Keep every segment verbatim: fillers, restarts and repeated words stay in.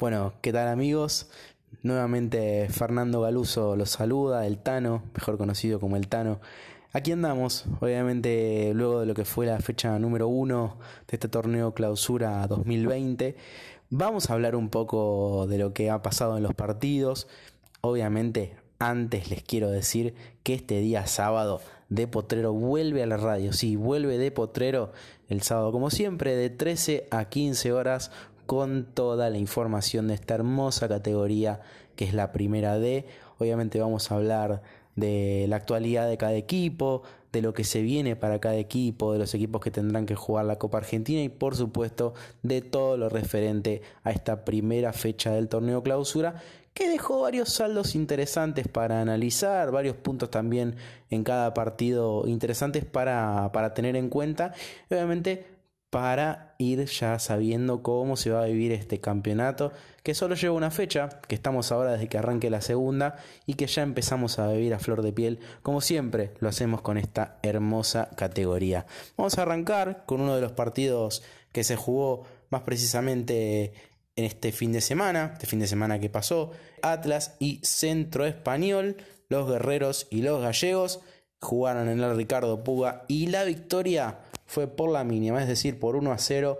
Bueno, ¿qué tal amigos? Nuevamente Fernando Galluzzo los saluda, el Tano, mejor conocido como el Tano. Aquí andamos, obviamente luego de lo que fue la fecha número uno de este torneo Clausura dos mil veinte. Vamos a hablar un poco de lo que ha pasado en los partidos. Obviamente antes les quiero decir que este día sábado De Potrero vuelve a la radio. Sí, vuelve De Potrero el sábado como siempre de trece a quince horas con toda la información de esta hermosa categoría que es la primera D. Obviamente vamos a hablar de la actualidad de cada equipo, de lo que se viene para cada equipo, de los equipos que tendrán que jugar la Copa Argentina y por supuesto de todo lo referente a esta primera fecha del torneo clausura, que dejó varios saldos interesantes para analizar, varios puntos también en cada partido interesantes para, para tener en cuenta, obviamente para ir ya sabiendo cómo se va a vivir este campeonato, que solo lleva una fecha, que estamos ahora desde que arranque la segunda y que ya empezamos a vivir a flor de piel, como siempre lo hacemos con esta hermosa categoría. Vamos a arrancar con uno de los partidos que se jugó más precisamente en este fin de semana, este fin de semana que pasó, Atlas y Centro Español, los guerreros y los gallegos jugaron en el Ricardo Puga y la victoria fue por la mínima, es decir, por uno a cero.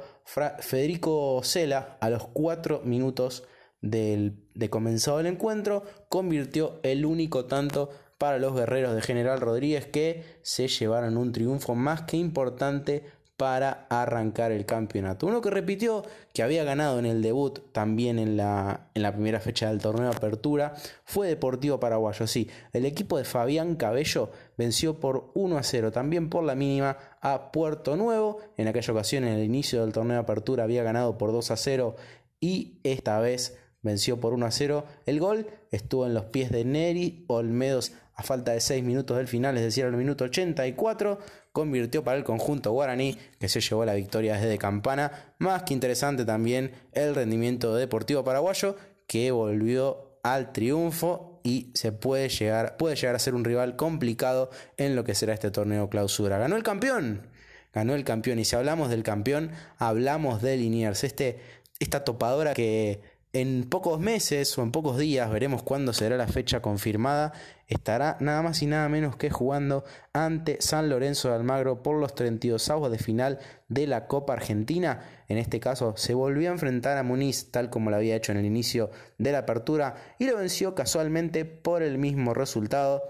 Federico Sela, a los cuatro minutos del, de comenzado el encuentro, convirtió el único tanto para los guerreros de General Rodríguez, que se llevaron un triunfo más que importante para arrancar el campeonato. Uno que repitió, que había ganado en el debut, también en la, en la primera fecha del torneo de apertura, fue Deportivo Paraguayo. Sí, el equipo de Fabián Cabello venció por uno a cero, también por la mínima, a Puerto Nuevo. En aquella ocasión, en el inicio del torneo de apertura, había ganado por dos a cero y esta vez venció por uno a cero. El gol estuvo en los pies de Neri Olmedos a falta de seis minutos del final, es decir, al minuto ochenta y cuatro, convirtió para el conjunto guaraní, que se llevó la victoria desde Campana. Más que interesante también el rendimiento de Deportivo Paraguayo, que volvió al triunfo y se puede llegar, puede llegar a ser un rival complicado en lo que será este torneo clausura. Ganó el campeón, ganó el campeón, y si hablamos del campeón, hablamos de Liniers, este, esta topadora que en pocos meses o en pocos días, veremos cuándo será la fecha confirmada, estará nada más y nada menos que jugando ante San Lorenzo de Almagro por los treinta y dos avos de final de la Copa Argentina. En este caso se volvió a enfrentar a Muniz, tal como lo había hecho en el inicio de la apertura, y lo venció casualmente por el mismo resultado.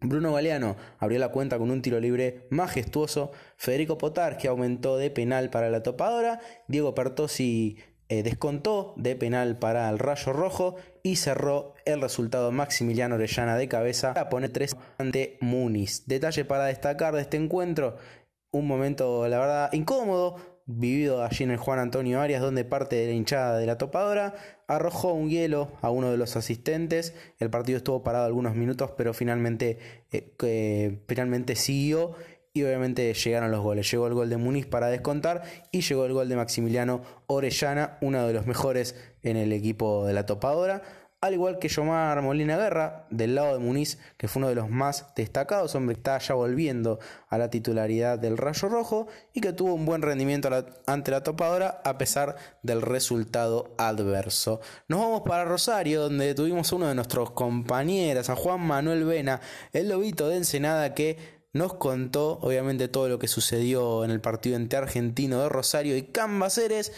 Bruno Galeano abrió la cuenta con un tiro libre majestuoso, Federico Potar, que aumentó de penal para la topadora, Diego Pertossi Eh, descontó de penal para el Rayo Rojo y cerró el resultado Maximiliano Orellana de cabeza para poner tres ante Muniz. Detalle para destacar de este encuentro, un momento la verdad incómodo, vivido allí en el Juan Antonio Arias, donde parte de la hinchada de la topadora arrojó un hielo a uno de los asistentes. El partido estuvo parado algunos minutos, pero finalmente, eh, eh, finalmente siguió. Y obviamente llegaron los goles, llegó el gol de Muniz para descontar y llegó el gol de Maximiliano Orellana, uno de los mejores en el equipo de la topadora, al igual que Yomar Molina Guerra, del lado de Muniz, que fue uno de los más destacados, hombre que está ya volviendo a la titularidad del Rayo Rojo y que tuvo un buen rendimiento ante la topadora a pesar del resultado adverso. Nos vamos para Rosario, donde tuvimos uno de nuestros compañeros, a Juan Manuel Vena, el Lobito de Ensenada, que nos contó obviamente todo lo que sucedió en el partido entre Argentino de Rosario y Cambaceres,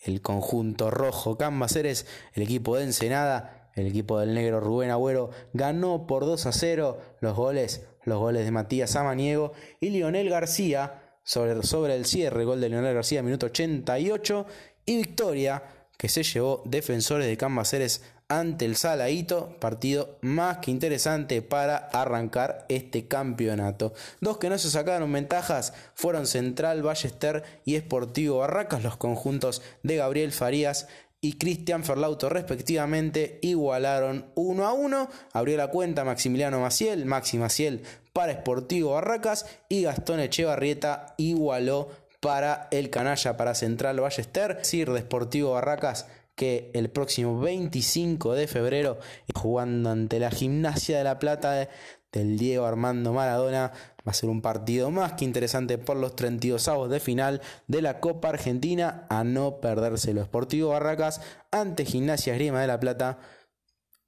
el conjunto rojo. Cambaceres, el equipo de Ensenada, el equipo del negro Rubén Agüero, ganó por dos a cero. Los goles, los goles de Matías Samaniego y Lionel García sobre, sobre el cierre, gol de Lionel García, minuto ochenta y ocho, y victoria que se llevó Defensores de Cambaceres ante el Saladito, partido más que interesante para arrancar este campeonato. Dos que no se sacaron ventajas fueron Central Ballester y Sportivo Barracas, los conjuntos de Gabriel Farías y Cristian Ferlauto respectivamente igualaron uno a uno. Abrió la cuenta Maximiliano Maciel, Maxi Maciel para Sportivo Barracas, y Gastón Echevarrieta igualó para el canalla, para Central Ballester. Sir de Sportivo Barracas, que el próximo veinticinco de febrero, jugando ante la Gimnasia de la Plata del Diego Armando Maradona, Va a ser un partido más que interesante por los treinta y dos avos de final de la Copa Argentina, a no perdérselo. Sportivo Barracas ante Gimnasia Esgrima de la Plata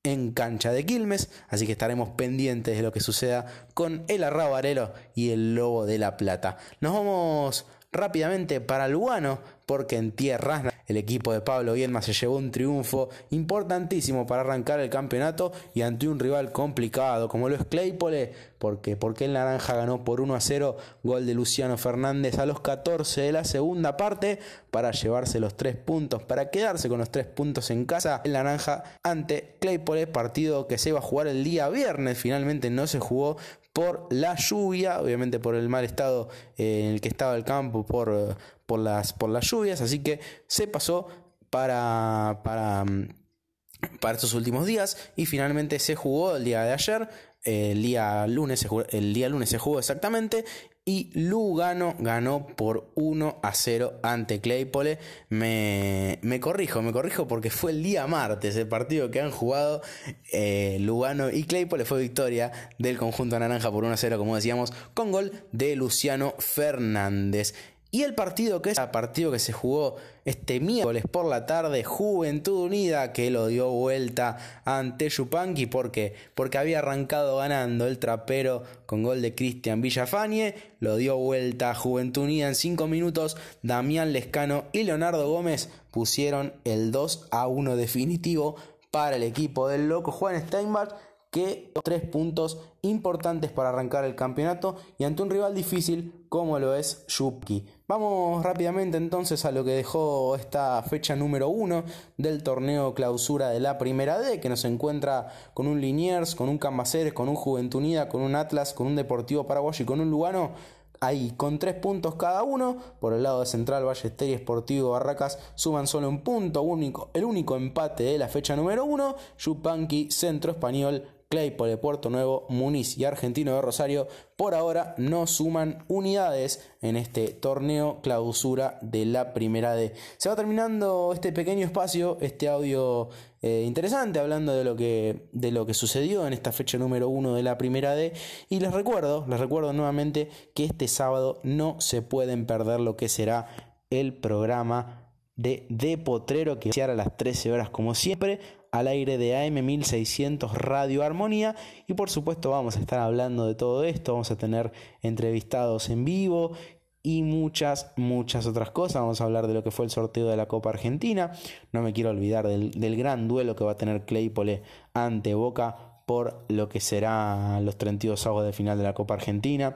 en cancha de Quilmes, así que estaremos pendientes de lo que suceda con el Arrabarelo y el Lobo de la Plata. Nos vamos rápidamente para Lugano, porque en tierras el equipo de Pablo Bielma se llevó un triunfo importantísimo para arrancar el campeonato y ante un rival complicado como lo es Claypole, porque porque el naranja ganó por uno a cero, gol de Luciano Fernández a los catorce de la segunda parte para llevarse los tres puntos, para quedarse con los tres puntos en casa. El naranja ante Claypole, partido que se iba a jugar el día viernes, finalmente no se jugó por la lluvia, obviamente por el mal estado en el que estaba el campo por, por, las, por las lluvias, así que se pasó para, para, para estos últimos días y finalmente se jugó el día de ayer, el día lunes se jugó, el día lunes se jugó exactamente. Y Lugano ganó por uno a cero ante Claypole. Me, me corrijo, me corrijo porque fue el día martes el partido que han jugado eh, Lugano y Claypole. Fue victoria del conjunto naranja por uno a cero, como decíamos, con gol de Luciano Fernández. Y el partido que, es, el partido que se jugó este miércoles por la tarde, Juventud Unida, que lo dio vuelta ante Chupanqui, ¿por qué? Porque había arrancado ganando el trapero con gol de Cristian Villafañe, lo dio vuelta Juventud Unida en cinco minutos, Damián Lescano y Leonardo Gómez pusieron el dos a uno definitivo para el equipo del loco Juan Steinbach, que tres puntos importantes para arrancar el campeonato y ante un rival difícil como lo es Chupanqui. Vamos rápidamente entonces a lo que dejó esta fecha número uno del torneo clausura de la primera D, que nos encuentra con un Liniers, con un Cambaceres, con un Juventud Unida, con un Atlas, con un Deportivo Paraguayo y con un Lugano, ahí con tres puntos cada uno. Por el lado de Central Ballester y Sportivo Barracas suman solo un punto, único, el único empate de la fecha número uno. Chupanqui, Centro Español, Claypole, Puerto Nuevo, Muniz y Argentino de Rosario por ahora no suman unidades en este torneo clausura de la primera D. Se va terminando este pequeño espacio, este audio eh, interesante, hablando de lo que de lo que sucedió en esta fecha número uno de la primera D. Y les recuerdo, les recuerdo nuevamente que este sábado no se pueden perder lo que será el programa de De Potrero, que va a iniciar a las trece horas como siempre, al aire de A M mil seiscientos Radio Armonía, y por supuesto vamos a estar hablando de todo esto, vamos a tener entrevistados en vivo y muchas, muchas otras cosas. Vamos a hablar de lo que fue el sorteo de la Copa Argentina, no me quiero olvidar del, del gran duelo que va a tener Claypole ante Boca por lo que será los treinta y dos avos de final de la Copa Argentina.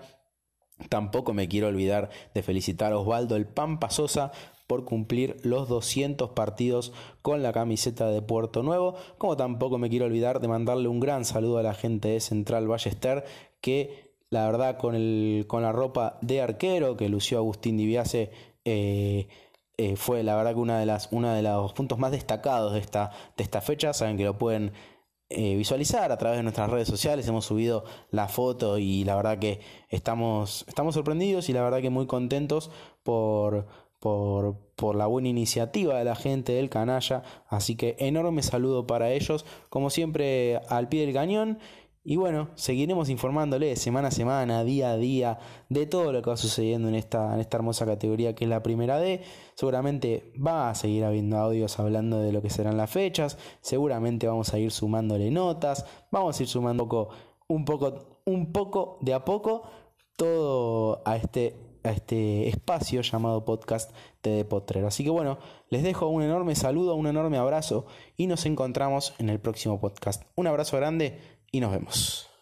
Tampoco me quiero olvidar de felicitar a Osvaldo el Pampa Sosa por cumplir los doscientos partidos con la camiseta de Puerto Nuevo, como tampoco me quiero olvidar de mandarle un gran saludo a la gente de Central Ballester, que la verdad con, el, con la ropa de arquero que lució Agustín Dibiase eh, eh, fue la verdad que una de las una de los puntos más destacados de esta, de esta fecha. Saben que lo pueden Eh, visualizar a través de nuestras redes sociales, hemos subido la foto y la verdad que estamos, estamos sorprendidos y la verdad que muy contentos por, por, por la buena iniciativa de la gente del canalla, así que enorme saludo para ellos, como siempre al pie del cañón. Y bueno, seguiremos informándoles semana a semana, día a día, de todo lo que va sucediendo en esta, en esta hermosa categoría que es la primera D. Seguramente va a seguir habiendo audios hablando de lo que serán las fechas. Seguramente vamos a ir sumándole notas. Vamos a ir sumando un poco, un poco, un poco de a poco todo a este, a este espacio llamado podcast de, de Potrero. Así que bueno, les dejo un enorme saludo, un enorme abrazo y nos encontramos en el próximo podcast. Un abrazo grande. Y nos vemos.